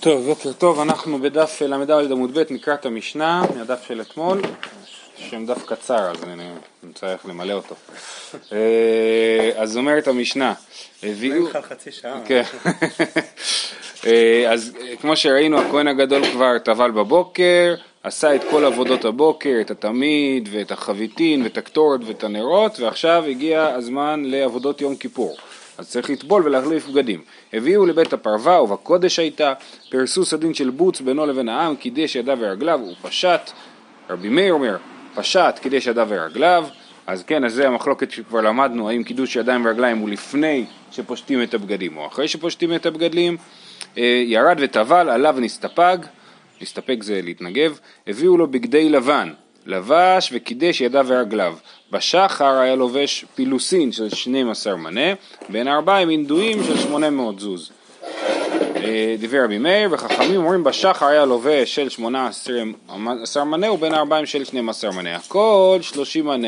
טוב, בוקר טוב, אנחנו בדף למ"ד עמוד ב' נקרא את המשנה מהדף של אתמול, שם דף קצר, אז אני צריך למלא אותו. אז אומרת המשנה, הביאו... חצי שעה. כן. אז כמו שראינו, הכהן הגדול כבר טבל בבוקר, עשה את כל עבודות הבוקר, את התמיד ואת החביתין ואת הקטורת ואת הנרות, ועכשיו הגיע הזמן לעבודות יום כיפור. אז צריך לטבול ולהחליף בגדים. הביאו לבית הפרווה ובקודש הייתה, פרסו סדין של בוץ בינו לבין העם, קידש ידיו ורגליו, ופשט, רבי מאיר אומר, פשט, קידש ידיו ורגליו. אז כן, אז זה המחלוקת שכבר למדנו, האם קידוש ידיים ורגליים הוא לפני שפושטים את הבגדים או אחרי שפושטים את הבגדים. ירד וטבל, עלה ונסתפג, להסתפק זה להתנגב, הביאו לו בגדי לבן, לבש וקידש ידיו ורגליו. בשחר היה לובש פילוסין של 12 מנה, בין 4 אינדויים של 800 זוז. דיבר רבי מאיר, וחכמים אומרים בשחר היה לובש של 18 מנה ובין 4 של 12 מנה. הכל 30 מנה,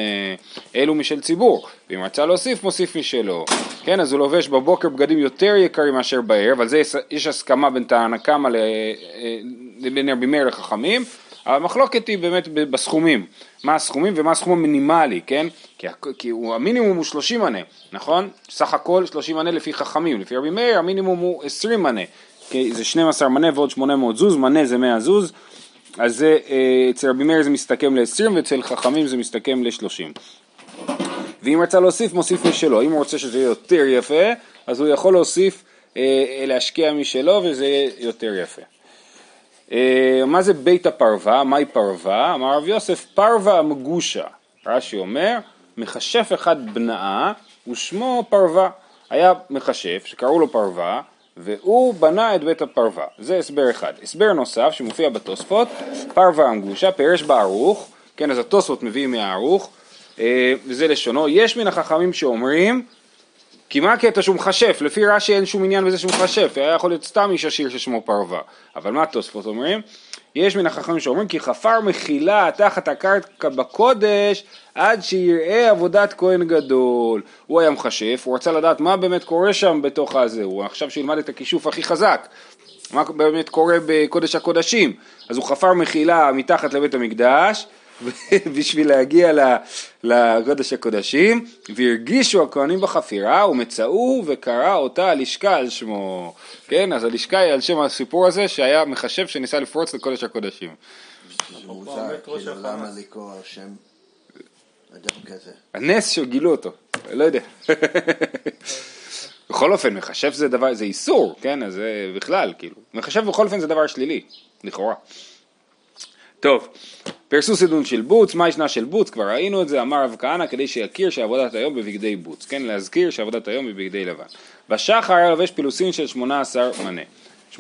אלו משל ציבור. ואם רצה להוסיף, מוסיף משלו. כן, אז הוא לובש בבוקר בגדים יותר יקרים מאשר בערב, על זה יש הסכמה בין תנא קמא לבין רבי מאיר לחכמים. המחלוקת היא באמת בסכומים, מה הסכומים ומה הסכום המינימלי, כן? כי המינימום הוא 30 מנה, נכון? סך הכל 30 מנה לפי חכמים, לפי רבי מאיר המינימום הוא 20 מנה, כי זה 12 מנה ועוד 800 זוז, מנה זה 100 זוז, אז זה, אצל רבי מאיר זה מסתכם ל-20 ואצל חכמים זה מסתכם ל-30. ואם רצה להוסיף, מוסיף משלו, אם הוא רוצה שזה יהיה יותר יפה, אז הוא יכול להוסיף, להשקיע משלו וזה יהיה יותר יפה. מה זה בית הפרווה? מהי פרווה? אמר רב יוסף, פרווה המגושה. רש"י אומר, מחשף אחד בנאה ושמו פרווה. היה מחשף שקראו לו פרווה והוא בנה את בית הפרווה. זה הסבר אחד. הסבר נוסף שמופיע בתוספות, פרווה המגושה, פירש בערוך, כן, אז התוספות מביאים מהערוך, וזה לשונו. יש מן החכמים שאומרים, כי מה הקטע שהוא מחשף? לפי רש"י אין שום עניין בזה שהוא מחשף, היה יכול להיות סתם איש עשיר ששמו פרווה. אבל מה התוספות אומרים? יש מן החכמים שאומרים, כי חפר מחילה תחת הקרקע בקודש, עד שיראה עבודת כהן גדול. הוא היה מחשף, הוא רצה לדעת מה באמת קורה שם בתוך הזה, הוא עכשיו שילמד את הכישוף הכי חזק. מה באמת קורה בקודש הקודשים? אז הוא חפר מחילה מתחת לבית המקדש, בשביל להגיע לקודש הקודשים, והרגישו הכהנים בחפירה ומצאו וקרא אותה אליישקע על שמו. כן, אז אליישקע היא על שם הסיפור הזה שהיה מחשב שניסה לפרוץ לקודש הקודשים. למה לקרוא על שם אדם כזה? הנס שגילו אותו, לא יודע. בכל אופן, מחשב זה דבר, זה איסור, כן, אז זה בכלל, כאילו. מחשב בכל אופן זה דבר שלילי, לכאורה. טוב, פרסו סדון של בוץ, מה ישנה של בוץ? כבר ראינו את זה, אמר רב כהנא, כדי שיכיר שעבודת היום בבגדי בוץ. כן, להזכיר שעבודת היום בבגדי לבן. בשחר היה לובש פילוסין של 18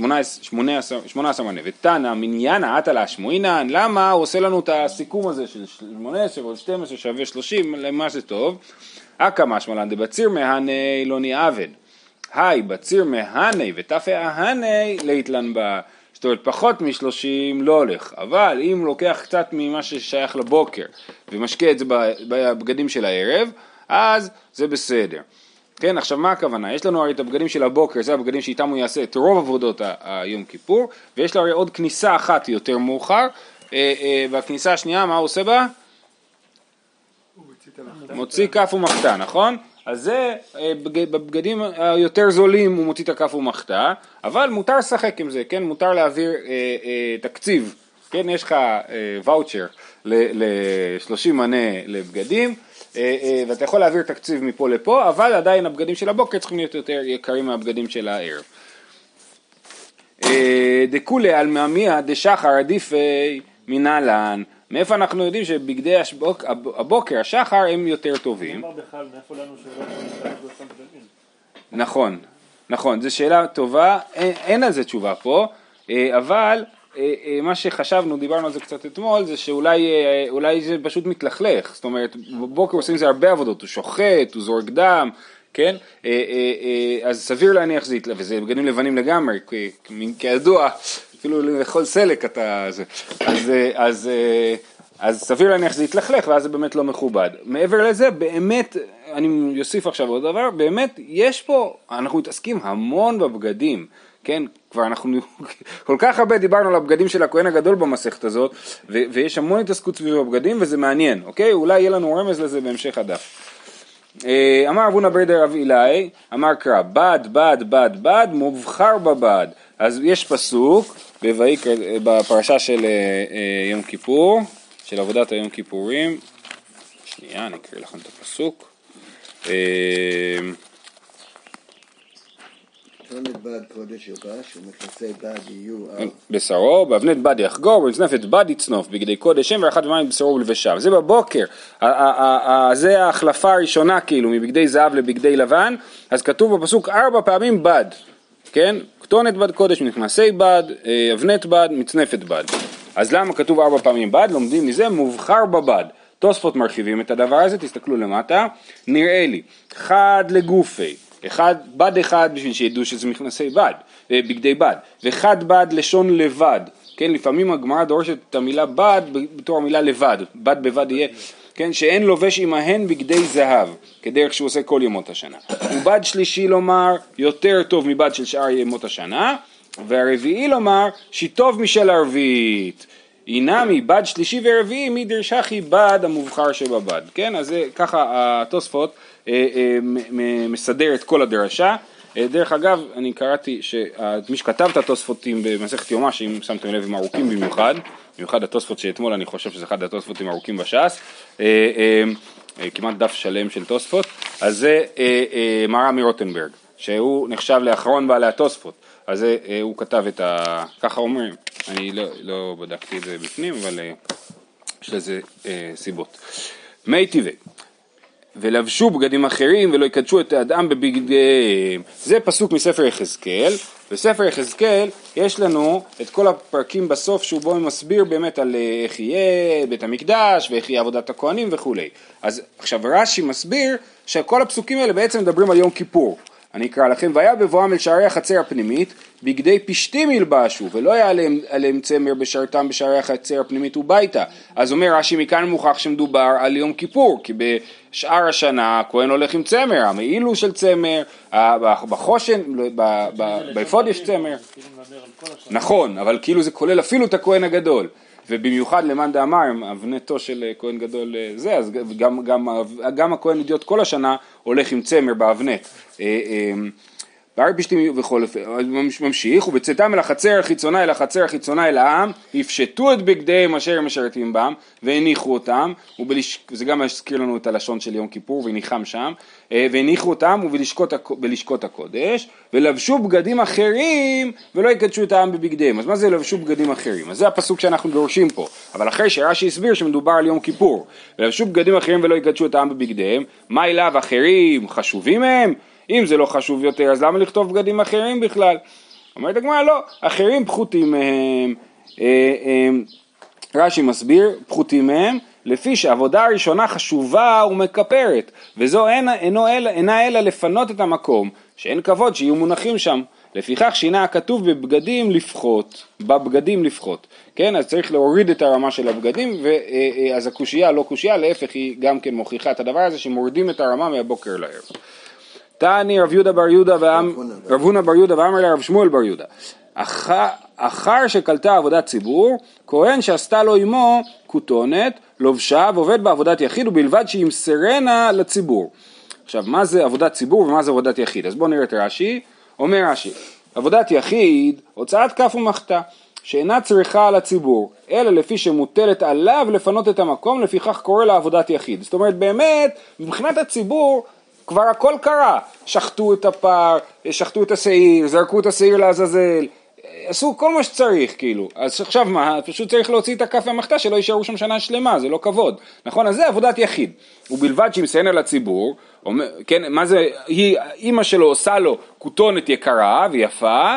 מנה. 18 מנה. ותנא, מניינה, עתה להשמועינן. למה? הוא עושה לנו את הסיכום הזה של 18 ועוד 12 שווה 30, למה זה טוב? אקא משמלן, דבציר מהני לא נעבד. היי, בציר מהני ותפא ההני להתלן בה. זאת אומרת, פחות מ-30 לא הולך, אבל אם לוקח קצת ממה ששייך לבוקר ומשקה את זה בבגדים של הערב, אז זה בסדר. כן, עכשיו מה הכוונה? יש לנו הרי את הבגדים של הבוקר, זה הבגדים שאיתם הוא יעשה את רוב עבודות היום כיפור, ויש לו הרי עוד כניסה אחת יותר מאוחר, והכניסה השנייה, מה הוא עושה בה? מוציא כף ומחתה, נכון? אז זה, בבגדים היותר זולים הוא מוציא את הכף ומחתה, אבל מותר לשחק עם זה, כן? מותר להעביר תקציב, כן? יש לך ואוצ'ר ל-30 מנה לבגדים, ואתה יכול להעביר תקציב מפה לפה, אבל עדיין הבגדים של הבוקר צריכים להיות יותר יקרים מהבגדים של הערב. דקולה על מאמיה דשחר עדיפי מנהלן. מאיפה אנחנו יודעים שבגדי הבוקר, השחר, הם יותר טובים? נכון, נכון, זו שאלה טובה, אין על זה תשובה פה, אבל מה שחשבנו, דיברנו על זה קצת אתמול, זה שאולי זה פשוט מתלכלך, זאת אומרת, בבוקר עושים זה הרבה עבודות, הוא שוחט, הוא זורק דם, כן? אז סביר להניח זה יתלבש, וזה בגדים לבנים לגמרי, כידוע, אפילו לכל סלק אתה... אז סביר להניח זה יתלכלך, ואז זה באמת לא מכובד. מעבר לזה, באמת, אני יוסיף עכשיו עוד דבר, באמת, יש פה, אנחנו מתעסקים המון בבגדים, כן, כבר אנחנו כל כך הרבה דיברנו על הבגדים של הכהן הגדול במסכת הזאת, ויש המון התעסקות סביב הבגדים וזה מעניין, אוקיי? אולי יהיה לנו רמז לזה בהמשך הדף. אמר אבונה ברדר אב אילאי, אמר קרא, בד בד בד בד מובחר בבד. אז יש פסוק בפרשה של יום כיפור, של עבודת היום כיפורים. שנייה, אני אקריא לכם את הפסוק. אבנת בד קודש יובש, ומכסי בד יהיו אב. בשרו, באבנת בד יחגור, ומצנף את בד יצנוף, בגדי קודש שם ואחת ומים בשרו ולבשם. זה בבוקר, זה ההחלפה הראשונה כאילו, מבגדי זהב לבגדי לבן, אז כתוב בפסוק 4 פעמים בד, כן? כתונת בד קודש, מכנסי בד, אבנת בד, מצנפת בד. אז למה כתוב 4 פעמים בד? לומדים מזה מובחר בבד. תוספות מרחיבים את הדבר הזה, תסתכלו למטה, נראה לי, חד לגופי, בד אחד בשביל שידעו שזה מכנסי בד, בגדי בד, וחד בד לשון לבד, כן, לפעמים הגמרא דורשת את המילה בד בתור המילה לבד, בד בבד יהיה, כן, שאין לובש עמהן בגדי זהב, כדרך שהוא עושה כל ימות השנה, ובד שלישי לומר, יותר טוב מבד של שאר ימות השנה, והרביעי לומר, שטוב משל הרביעית, אינמי, בד שלישי ורביעי, מדרשחי בד המובחר שבבד, כן, אז ככה התוספות מסדר את כל הדרשה. דרך אגב, אני קראתי שמי שכתב את התוספותים במסכת יומא, שאם שמתם לב הם ארוכים במיוחד, במיוחד התוספות שאתמול אני חושב שזה אחד התוספותים ארוכים בש"ס, כמעט דף שלם של תוספות, אז זה מרא מרוטנברג, שהוא נחשב לאחרון בעלי התוספות, אז הוא כתב את ה... ככה אומרים, אני לא בדקתי את זה בפנים, אבל יש לזה סיבות. מי טבעי, ולבשו בגדים אחרים ולא יקדשו את האדם בבגדיהם. זה פסוק מספר יחזקאל, בספר יחזקאל יש לנו את כל הפרקים בסוף שהוא בו מסביר באמת על איך יהיה בית המקדש ואיך יהיה עבודת הכהנים וכו'. אז עכשיו רש"י מסביר שכל הפסוקים האלה בעצם מדברים על יום כיפור. אני אקרא לכם, והיה בבואם אל שערי החצר הפנימית, בגדי פשתים ילבשו, ולא היה עליהם צמר בשרתם בשערי החצר הפנימית וביתה. אז אומר רש"י, מכאן מוכח שמדובר על יום כיפור, כי בשאר השנה הכהן הולך עם צמר, המעילו של צמר, בחושן, באפוד יש צמר. נכון, אבל כאילו זה כולל אפילו את הכהן הגדול. ובמיוחד למאן דאמר, אבנתו של כהן גדול זה, אז גם הכהן אידיוט כל השנה הולך עם צמר באבנת. בערי פשתים וכל אופן, ממשיך, ובצאתם אל החצר החיצונה, אל החצר החיצונה אל העם, יפשטו את בגדיהם אשר הם משרתים בם, והניחו אותם, וזה גם הזכיר לנו את הלשון של יום כיפור, וניחם שם, והניחו אותם, ובלשכות הקודש, ולבשו בגדים אחרים, ולא יקדשו את העם בבגדיהם. אז מה זה לבשו בגדים אחרים? אז זה הפסוק שאנחנו דורשים פה, אבל אחרי שרש"י הסביר שמדובר על יום כיפור, ולבשו בגדים אחרים ולא יקדשו את העם בבגדיהם, מה אליו אחרים? חשובים הם? אם זה לא חשוב יותר, אז למה לכתוב בגדים אחרים בכלל? אומרת הגמרא, לא, אחרים פחותים מהם. רש"י מסביר, פחותים מהם, לפי שהעבודה הראשונה חשובה ומקפרת, וזו אינה אלא לפנות את המקום, שאין כבוד שיהיו מונחים שם. לפיכך שינה הכתוב בבגדים לפחות, בבגדים לפחות. כן, אז צריך להוריד את הרמה של הבגדים, ואז הקושייה, לא קושייה, להפך היא גם כן מוכיחה את הדבר הזה, שמורידים את הרמה מהבוקר לערב. תעני רב יהודה בר יהודה רב הונא בר יהודה ואמר לה רב שמואל בר יהודה, אחר שקלטה עבודת ציבור, כהן שעשתה לו אמו כותונת, לובשה ועובד בעבודת יחיד, ובלבד שהיא מסרנה לציבור. עכשיו, מה זה עבודת ציבור ומה זה עבודת יחיד? אז בואו נראה את רש"י. אומר רש"י, עבודת יחיד, הוצאת כף ומחתה, שאינה צריכה על הציבור, אלא לפי שמוטלת עליו לפנות את המקום, לפיכך קורא לה עבודת יחיד. זאת אומרת, באמת, מבחינת הציבור, כבר הכל קרה, שחטו את הפר, שחטו את השעיר, זרקו את השעיר לעזאזל, עשו כל מה שצריך כאילו, אז עכשיו מה, פשוט צריך להוציא את הכף והמחתה שלא יישארו שם שנה שלמה, זה לא כבוד, נכון? אז זה עבודת יחיד, ובלבד שהיא מסיינה לציבור, כן, מה זה, היא, אמא שלו עושה לו כותונת יקרה ויפה,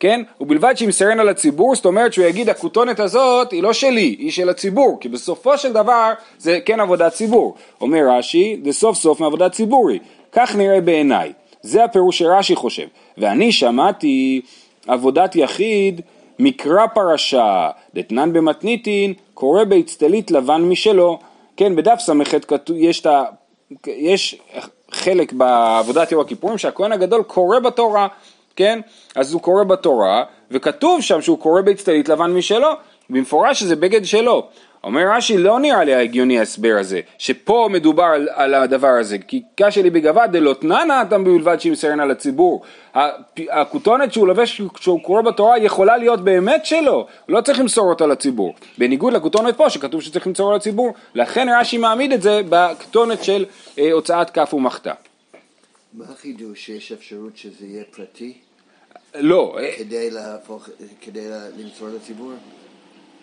כן, ובלבד שהיא מסיינה לציבור, זאת אומרת שהוא יגיד, הכותונת הזאת היא לא שלי, היא של הציבור, כי בסופו של דבר זה כן עבודת ציבור. אומר רש"י, זה סוף סוף מעבודת ציבורי, כך נראה בעיניי, זה הפירוש שרש"י חושב, ואני שמעתי עבודת יחיד מקרא פרשה, דתנן במתניתין, קורא בהצטלית לבן משלו, כן, בדף סמכת יש חלק בעבודת יום הכיפורים שהכהן הגדול קורא בתורה, כן? אז הוא קורא בתורה, וכתוב שם שהוא קורא בהצטלית לבן משלו, במפורש שזה בגד שלו. אומר רש"י, לא נראה לי ההגיוני ההסבר הזה, שפה מדובר על הדבר הזה, כי קשה לי בגבה, דלא תננה אתם בלבד שימסרנה לציבור. הכותונת שהוא לבש כשהוא קורא בתורה יכולה להיות באמת שלו, לא צריך למסור אותה לציבור. בניגוד לכותונת פה שכתוב שצריך למסור לציבור, לכן רש"י מעמיד את זה בכותונת של הוצאת כף ומחתה. מה החידוש שיש אפשרות שזה יהיה פרטי? לא. כדי למסור לציבור?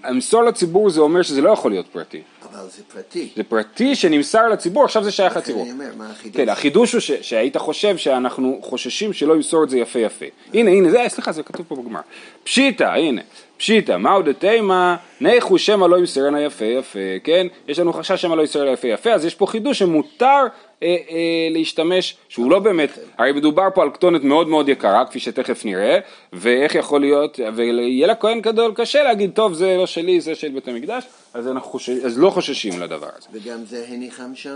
המסור לציבור זה אומר שזה לא יכול להיות פרטי. אבל זה פרטי. זה פרטי שנמסר לציבור, עכשיו זה שייך לציבור. אני אומר, מה החידוש? כן, החידוש הוא שהיית חושב שאנחנו חוששים שלא ימסור את זה יפה יפה. הנה, זה, סליחה, זה כתוב פה בגמרא. פשיטה, הנה. פשיטה, מהו דתימה, ניחו שמא לא ימסרנה יפה יפה, כן? יש לנו חשש שמא לא ימסרנה יפה יפה, אז יש פה חידוש שמותר להשתמש, שהוא לא באמת, הרי מדובר פה על כתונת מאוד מאוד יקרה, כפי שתכף נראה, ואיך יכול להיות, ויהיה לה כהן גדול, קשה להגיד, טוב, זה לא שלי, זה של בית המקדש, אז לא חוששים לדבר הזה. וגם זה הניחם שם?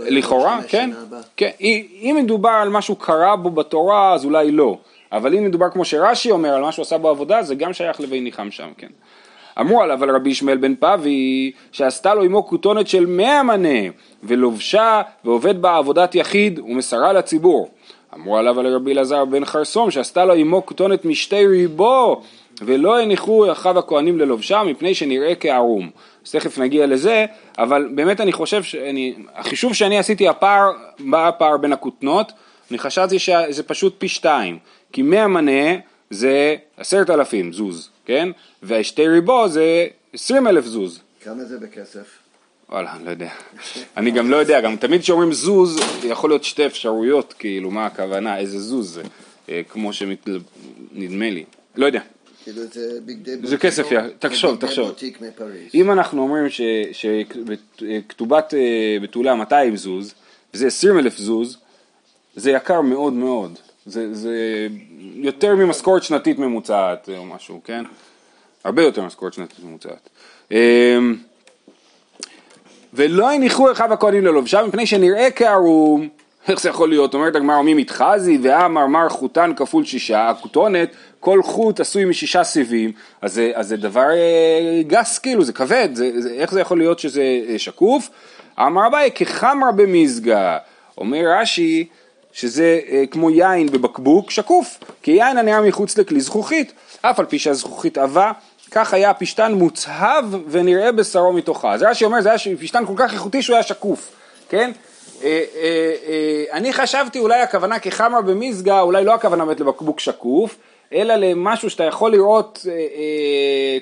לכאורה, כן. אם מדובר על משהו קרה בו בתורה, אז אולי לא. אבל אם מדובר כמו שרש"י אומר על מה שהוא עשה בעבודה, זה גם שייך לביניכם שם, כן. אמרו עליו על רבי ישמעאל בן פאבי, שעשתה לו עמו כותונת של 100 מנה, ולובשה ועובד בה עבודת יחיד ומסרה לציבור. אמרו עליו על רבי אלעזר בן חרסום, שעשתה לו עמו כותונת מ2 ריבוא, ולא הניחו אחיו הכהנים ללובשה, מפני שנראה כערום. אז תכף נגיע לזה, אבל באמת אני חושב, החישוב שאני עשיתי הפער, מה הפער בין הכותנות, אני חשבתי שזה פשוט פי 2. כי 100 מנה זה 10,000 זוז, כן? וה2 ריבוא זה 20,000 זוז. כמה זה בכסף? וואלה, אני לא יודע. אני גם לא יודע, גם תמיד שאומרים זוז, יכול להיות 2 אפשרויות, כאילו מה הכוונה, איזה זוז זה, כמו שנדמה לי. לא יודע. כאילו זה בגדי בוטיק. זה כסף, תחשוב. בוטיק מפריז. אם אנחנו אומרים שכתובת בתולה 200 זוז, וזה 20,000 זוז, זה יקר מאוד מאוד. זה יותר ממשכורת שנתית ממוצעת או משהו, כן? הרבה יותר ממשכורת שנתית ממוצעת. ולא הניחו אחיו הכהנים ללובשה, מפני שנראה כערום. איך זה יכול להיות? אומרת הגמרא, מי מתחזי ואמר חותן כפול 6, הכותונת, כל חוט עשוי מ6 סיבים, אז זה דבר גס כאילו, זה כבד, איך זה יכול להיות שזה שקוף? אמר אביי, כחמר במזגה, אומר רש"י, שזה כמו יין בבקבוק שקוף, כי יין הנראה מחוץ לכלי זכוכית, אף על פי שהזכוכית עבה, כך היה פשטן מוצהב ונראה בשרו מתוכה. זה רש"י אומר, זה היה פשטן כל כך איכותי שהוא היה שקוף, כן? אני חשבתי אולי הכוונה כחמה במזגה, אולי לא הכוונה באמת לבקבוק שקוף, אלא למשהו שאתה יכול לראות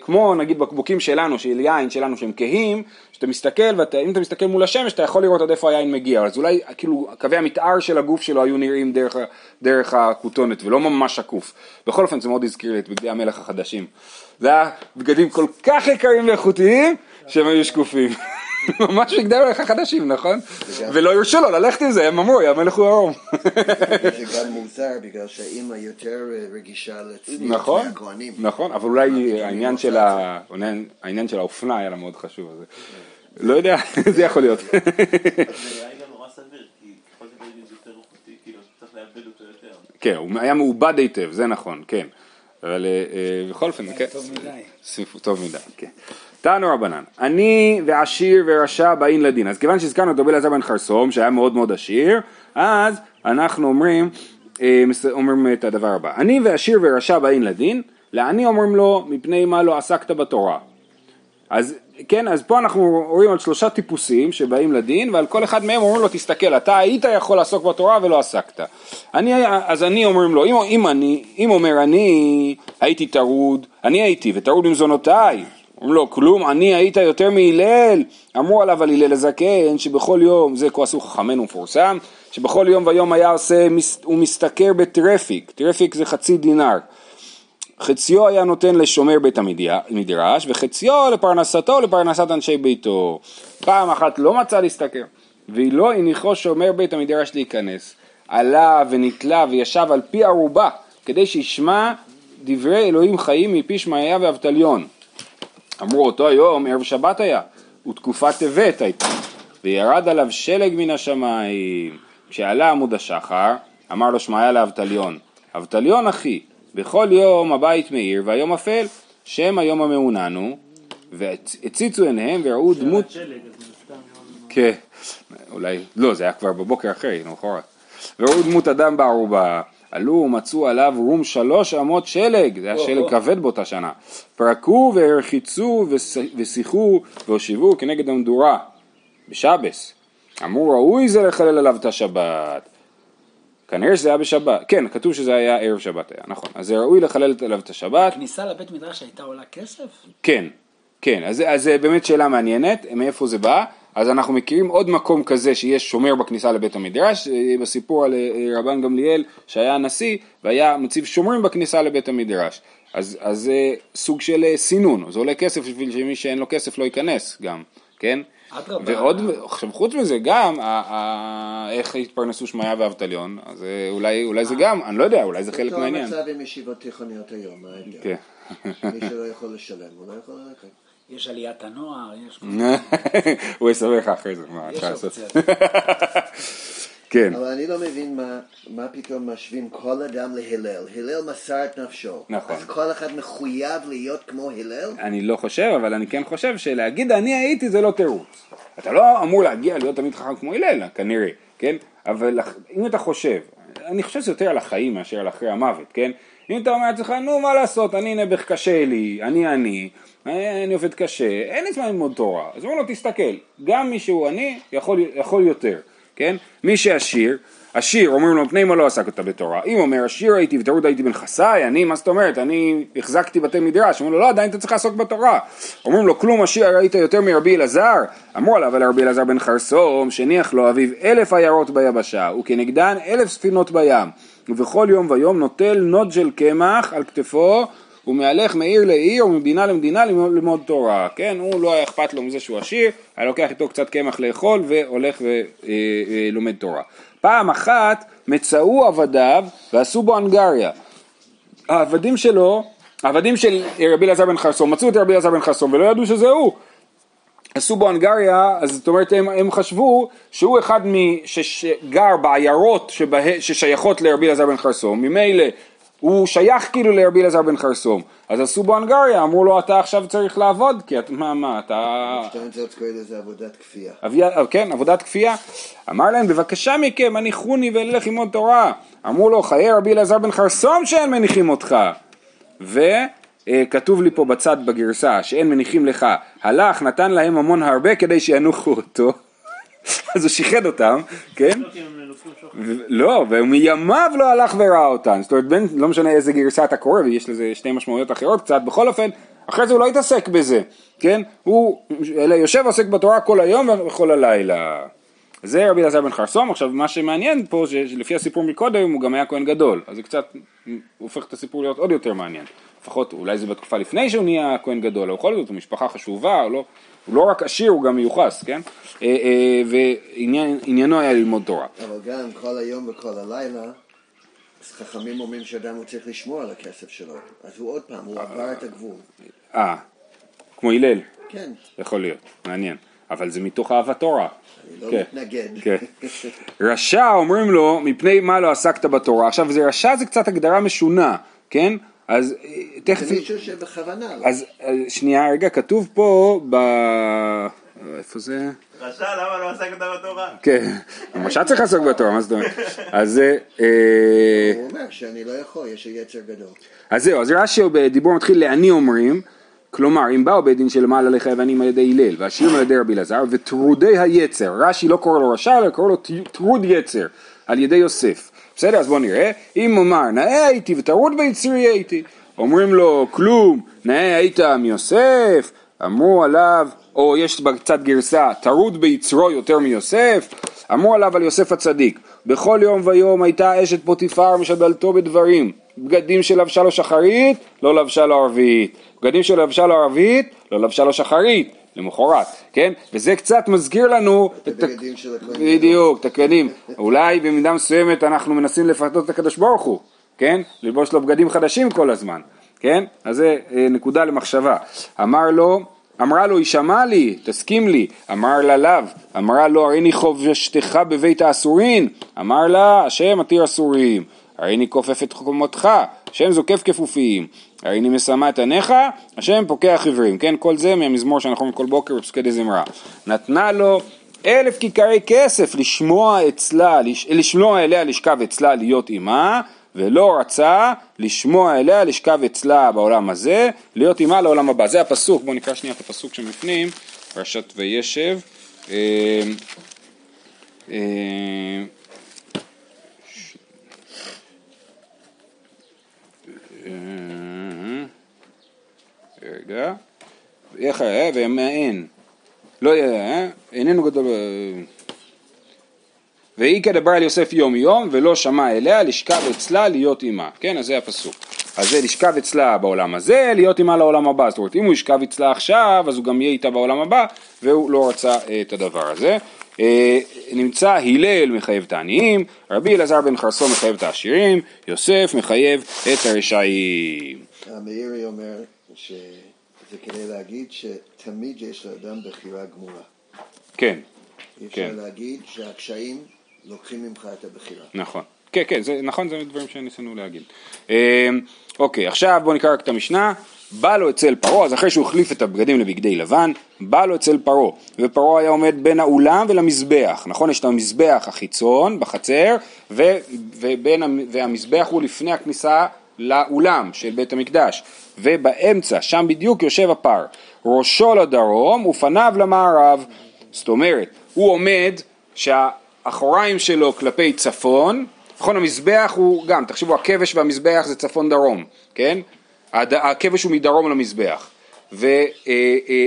כמו נגיד בקבוקים שלנו, של יין שלנו שהם כהים, שאתה מסתכל, ואם אתה מסתכל מול השמש, אתה יכול לראות עד איפה היין מגיע, אז אולי כאילו קווי המתאר של הגוף שלו היו נראים דרך הכותונת, ולא ממש שקוף. בכל אופן זה מאוד הזכיר לי את בגדי המלך החדשים. זה היה בגדים כל כך יקרים ואיכותיים, שהם היו שקופים. ממש בגדי המלך החדשים, נכון? ולא יורשו לו ללכת עם זה, הם אמרו, המלך הוא ערום. זה גם מוזר, בגלל שהאמא יותר רגישה לצניעות מהכהנים. נכון, אבל אולי העניין של האופנה היה לה מאוד חשוב. לא יודע, זה יכול להיות. זה היה גם נורא סביר, כי ככל שבגדים זה יותר איכותי, כאילו צריך להעבד אותו יותר. כן, הוא היה מעובד היטב, זה נכון, כן. אבל בכל אופן, כן. טוב מדי, כן. תנו רבנן, אני ועשיר ורשע באין לדין. אז כיוון שהזכרנו את רבי אלעזר בן חרסום, שהיה מאוד מאוד עשיר, אז אנחנו אומרים את הדבר הבא. אני ועשיר ורשע באין לדין, לעני אומרים לו, מפני מה לא עסקת בתורה. אז כן, אז פה אנחנו רואים על 3 טיפוסים שבאים לדין, ועל כל אחד מהם אומרים לו, תסתכל, אתה היית יכול לעסוק בתורה ולא עסקת. אז אני אומרים לו, אם אומר אני הייתי טרוד, אני הייתי וטרוד עם זונותיי, אמרו לו, כלום, אני היית יותר מהלל. אמרו עליו על הלל הזקן, שבכל יום, זה כועסו חכמנו מפורסם, שבכל יום ויום היה עושה, הוא מסתכר בטרפיק, טרפיק זה 0.5 דינר, חציו היה נותן לשומר בית המדרש, וחציו לפרנסתו, לפרנסת אנשי ביתו. פעם אחת לא מצא להסתכר, ולא הניחו שומר בית המדרש להיכנס, עלה ונתלה וישב על פי ערובה, כדי שישמע דברי אלוהים חיים מפי שמעיה ואבטליון. אמרו אותו היום, ערב שבת היה, ותקופת טבת הייתה, וירד עליו שלג מן השמיים. כשעלה עמוד השחר, אמר לו שמעיה לאבטליון, אבטליון אחי, בכל יום הבית מאיר והיום אפל, שם היום המעוננו, והציצו עיניהם וראו דמות... כן, אולי, לא, זה היה כבר בבוקר אחרי, נכון? וראו דמות אדם בערובה, עלו ומצאו עליו רום 300 שלג, זה היה שלג כבד באותה שנה, פרקו והרחיצו ושיחו והושיבו כנגד המדורה, בשבס, אמרו ראוי זה לחלל עליו את השבת, כנראה שזה היה בשבת, כן, כתוב שזה היה ערב שבת היה, נכון, אז זה ראוי לחלל עליו את השבת. הכניסה לבית מדרש הייתה עולה כסף? כן, כן, אז זה באמת שאלה מעניינת, מאיפה זה בא? אז אנחנו מכירים עוד מקום כזה שיש שומר בכניסה לבית המדרש, בסיפור על רבן גמליאל שהיה נשיא, והיה מציב שומרים בכניסה לבית המדרש. אז זה סוג של סינון, זה עולה כסף בשביל שמי שאין לו כסף לא ייכנס גם, כן? ועוד, עכשיו חוץ מזה גם, איך התפרנסו שמעיה ואבטליון, אז אולי זה גם, אני לא יודע, אולי זה חלק מהעניין. זה אותו מצב עם ישיבות תיכוניות היום, כן. מי שלא יכול לשלם, הוא לא יכול ללכת. יש עליית הנוער, יש... הוא יסבך אחרי זה, מה אתה עושה? כן. אבל אני לא מבין מה פתאום משווים כל אדם להלל. הלל מסר את נפשו. נכון. אז כל אחד מחויב להיות כמו הלל? אני לא חושב, אבל אני כן חושב שלהגיד אני הייתי זה לא תירוץ. אתה לא אמור להגיע להיות תמיד חכם כמו הלל, כנראה, כן? אבל אם אתה חושב, אני חושב יותר על החיים מאשר על אחרי המוות, כן? אם אתה אומר לעצמך, נו מה לעשות, אני נבח קשה לי, אני... אני עובד קשה, אין עצמם ללמוד תורה, אז הוא לא תסתכל, גם מי שהוא עני יכול יותר, כן? מי שעשיר, עשיר אומרים לו, פני מה לא עסק אותה בתורה, אם אומר עשיר הייתי ותרוד הייתי בן חסאי, אני, מה זאת אומרת, אני החזקתי בתי מדרש, אומרים לו, לא, עדיין אתה צריך לעסוק בתורה, אומרים לו, כלום עשיר היית יותר מרבי אלעזר, אמרו עליו על רבי אלעזר בן חרסום, שניח לו אביו 1,000 עיירות ביבשה, וכנגדן 1,000 ספינות בים, ובכל יום ויום נוטל נוד של קמח על כתפו, הוא מהלך מעיר לעיר וממדינה למדינה ללמוד תורה, כן? הוא לא היה אכפת לו מזה שהוא עשיר, היה לוקח איתו קצת קמח לאכול והולך ולומד תורה. פעם אחת מצאו עבדיו ועשו בו הנגריה. העבדים של רבי אלעזר בן חרסום, מצאו את רבי אלעזר בן חרסום ולא ידעו שזה הוא. עשו בו הנגריה, אז זאת אומרת הם חשבו שהוא אחד שגר בעיירות ששייכות לרבי אלעזר בן חרסום, ממילא הוא שייך כאילו לרבי אלעזר בן חרסום. אז עשו בו הנגריה, אמרו לו, אתה עכשיו צריך לעבוד, כי מה, אתה... שתיים צריך קורא לזה עבודת כפייה. כן, עבודת כפייה. אמר להם, בבקשה מכם, מניחוני ואלך ללמוד תורה. אמרו לו, חיי רבי אלעזר בן חרסום שאין מניחים אותך. וכתוב לי פה בצד בגרסה, שאין מניחים לך. הלך, נתן להם המון הרבה כדי שינוחו אותו. אז הוא שיחד אותם, כן? לא, ומימיו לא הלך וראה אותן, זאת אומרת, לא משנה איזה גרסה אתה קורא, ויש לזה שתי משמעויות אחרות קצת, בכל אופן, אחרי זה הוא לא התעסק בזה, כן? הוא יושב ועסק בתורה כל היום וכל הלילה. זה רבי אלעזר בן חרסום. עכשיו מה שמעניין פה, שלפי הסיפור מקודם, הוא גם היה כהן גדול, אז זה קצת הופך את הסיפור להיות עוד יותר מעניין, לפחות אולי זה בתקופה לפני שהוא נהיה כהן גדול, או בכל זאת, הוא משפחה חשובה, או לא... הוא לא רק עשיר, הוא גם מיוחס, כן? ועניינו היה ללמוד תורה. אבל גם כל היום וכל הלילה, אז חכמים אומרים שאדם הוא צריך לשמור על הכסף שלו. אז הוא עוד פעם, הוא עבר את הגבול. כמו הלל. כן. יכול להיות, מעניין. אבל זה מתוך אהבת תורה. אני לא מתנגד. רשע אומרים לו, מפני מה לא עסקת בתורה. עכשיו, זה רשע זה קצת הגדרה משונה, כן? אז תכף... זה מישהו שבכוונה. אז שנייה רגע, כתוב פה ב... איפה זה? רשע, למה לא עסק בתורה? כן, רשע צריך לעסוק בתורה, מה זאת אומרת? אז... הוא אומר שאני לא יכול, יש יצר גדול. אז זהו, אז רשע בדיבור מתחיל לעני אומרים, כלומר, אם באו בית דין של מעלה לחייבנים על ידי הלל, והשירים על ידי רבי אלעזר, וטרודי היצר, רש"י לא קורא לו רשע, אלא קורא לו טרוד יצר, על ידי יוסף. בסדר, אז בואו נראה, אם אומר, נאה הייתי וטרוד ביצרי הייתי, אומרים לו, כלום, נאה היית מיוסף, אמרו עליו, או יש בקצת גרסה, טרוד ביצרו יותר מיוסף, אמרו עליו על יוסף הצדיק, בכל יום ויום הייתה אשת פוטיפר משדלתו בדברים, בגדים שלבשה לו שחרית, לא לבשה לו ערבית, בגדים שלבשה לו ערבית, לא לבשה לו שחרית, למחרת, כן? וזה קצת מזכיר לנו את הכהנים בדיוק, את הכהנים. אולי במידה מסוימת אנחנו מנסים לפתות את הקדוש ברוך הוא, כן? ללבוש לו בגדים חדשים כל הזמן, כן? אז זה נקודה למחשבה. אמרה לו, ישמע לי, תסכים לי. אמר לה לאו, אמרה לו, הריני חובשתך בבית האסורים. אמר לה, השם עתיר אסורים. הריני כופף את חומותך, השם זוקף כפופיים, הריני משמה את עניך, השם פוקח עיוורים. כן, כל זה מהמזמור שאנחנו אומרים כל בוקר בפסקי דזמרה. נתנה לו 1,000 כיכרי כסף לשמוע אצלה, לשמוע אליה לשכב אצלה להיות אימה, ולא רצה לשמוע אליה לשכב אצלה בעולם הזה, להיות אימה לעולם הבא. זה הפסוק, בואו נקרא שנייה את הפסוק שמפנים, פרשת וישב. רגע, איך היה ומעין לא היה, איננו גדול והיא כדברה על יוסף יום יום ולא שמע אליה לשכב אצלה להיות אימה. כן, אז זה הפסוק. אז זה לשכב אצלה בעולם הזה, להיות אימה לעולם הבא. זאת אומרת, אם הוא ישכב אצלה עכשיו, אז הוא גם יהיה איתה בעולם הבא, והוא לא רצה את הדבר הזה. נמצא הלל מחייב את העניים, רבי אלעזר בן חרסום מחייב את העשירים, יוסף מחייב את הרשעים. המאירי אומר שזה כדי להגיד שתמיד יש לאדם בחירה גמורה. כן. אי אפשר להגיד שהקשיים לוקחים ממך את הבחירה. נכון. כן, כן, זה נכון, זה דברים שניסינו להגיד. אוקיי, עכשיו בוא נקרא רק את המשנה. בא לו אצל פרעה, אז אחרי שהוא החליף את הבגדים לבגדי לבן, בא לו אצל פרעה, ופרעה היה עומד בין האולם ולמזבח, נכון? יש את המזבח החיצון בחצר, והמזבח הוא לפני הכניסה לאולם של בית המקדש, ובאמצע, שם בדיוק יושב הפר, ראשו לדרום ופניו למערב, זאת אומרת, הוא עומד שהאחוריים שלו כלפי צפון, נכון? המזבח הוא גם, תחשבו, הכבש והמזבח זה צפון דרום, כן? הכבש הוא מדרום למזבח,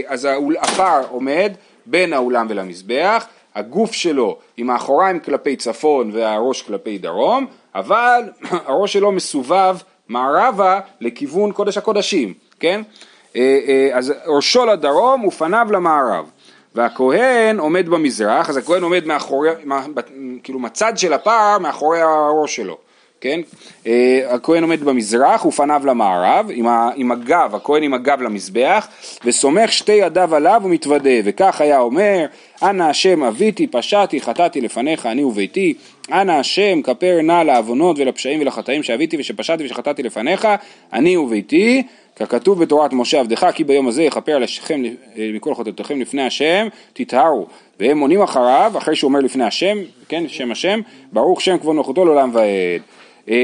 אז הפר עומד בין האולם ולמזבח, הגוף שלו עם האחוריים כלפי צפון והראש כלפי דרום, אבל הראש שלו מסובב מערבה לכיוון קודש הקודשים, כן? אז ראשו לדרום ופניו למערב, והכהן עומד במזרח, אז הכהן עומד מאחורי, כאילו מצד של הפר מאחורי הראש שלו, כן? הכהן עומד במזרח ופניו למערב, עם הגב, הכהן עם הגב למזבח, וסומך שתי ידיו עליו ומתוודה, וכך היה אומר, אנא השם אביתי, פשעתי, חטאתי לפניך, אני וביתי, אנא השם כפר נא לעוונות ולפשעים ולחטאים שאביתי ושפשעתי ושחטאתי לפניך, אני וביתי, ככתוב בתורת משה עבדך, כי ביום הזה יכפר עליכם מכל חטאותיכם לפני השם, תתהרו, והם עונים אחריו, אחרי שהוא אומר לפני השם, כן, שם השם, ברוך שם כבוד מלכותו לעולם ועד.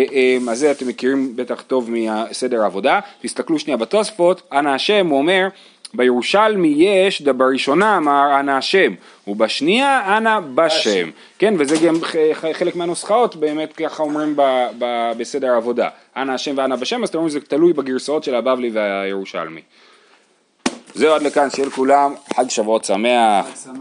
אז זה אתם מכירים בטח טוב מסדר העבודה. תסתכלו שנייה בתוספות, אנא השם, הוא אומר בירושלמי יש, בראשונה אמר אנא השם, ובשנייה אנא בשם, כן, וזה גם חלק מהנוסחאות באמת ככה אומרים בסדר העבודה, אנא השם ואנא בשם, אז אתם אומרים זה תלוי בגרסאות של הבבלי והירושלמי. זהו, עד לכאן, שיהיה לכולם חג שבועות שמח.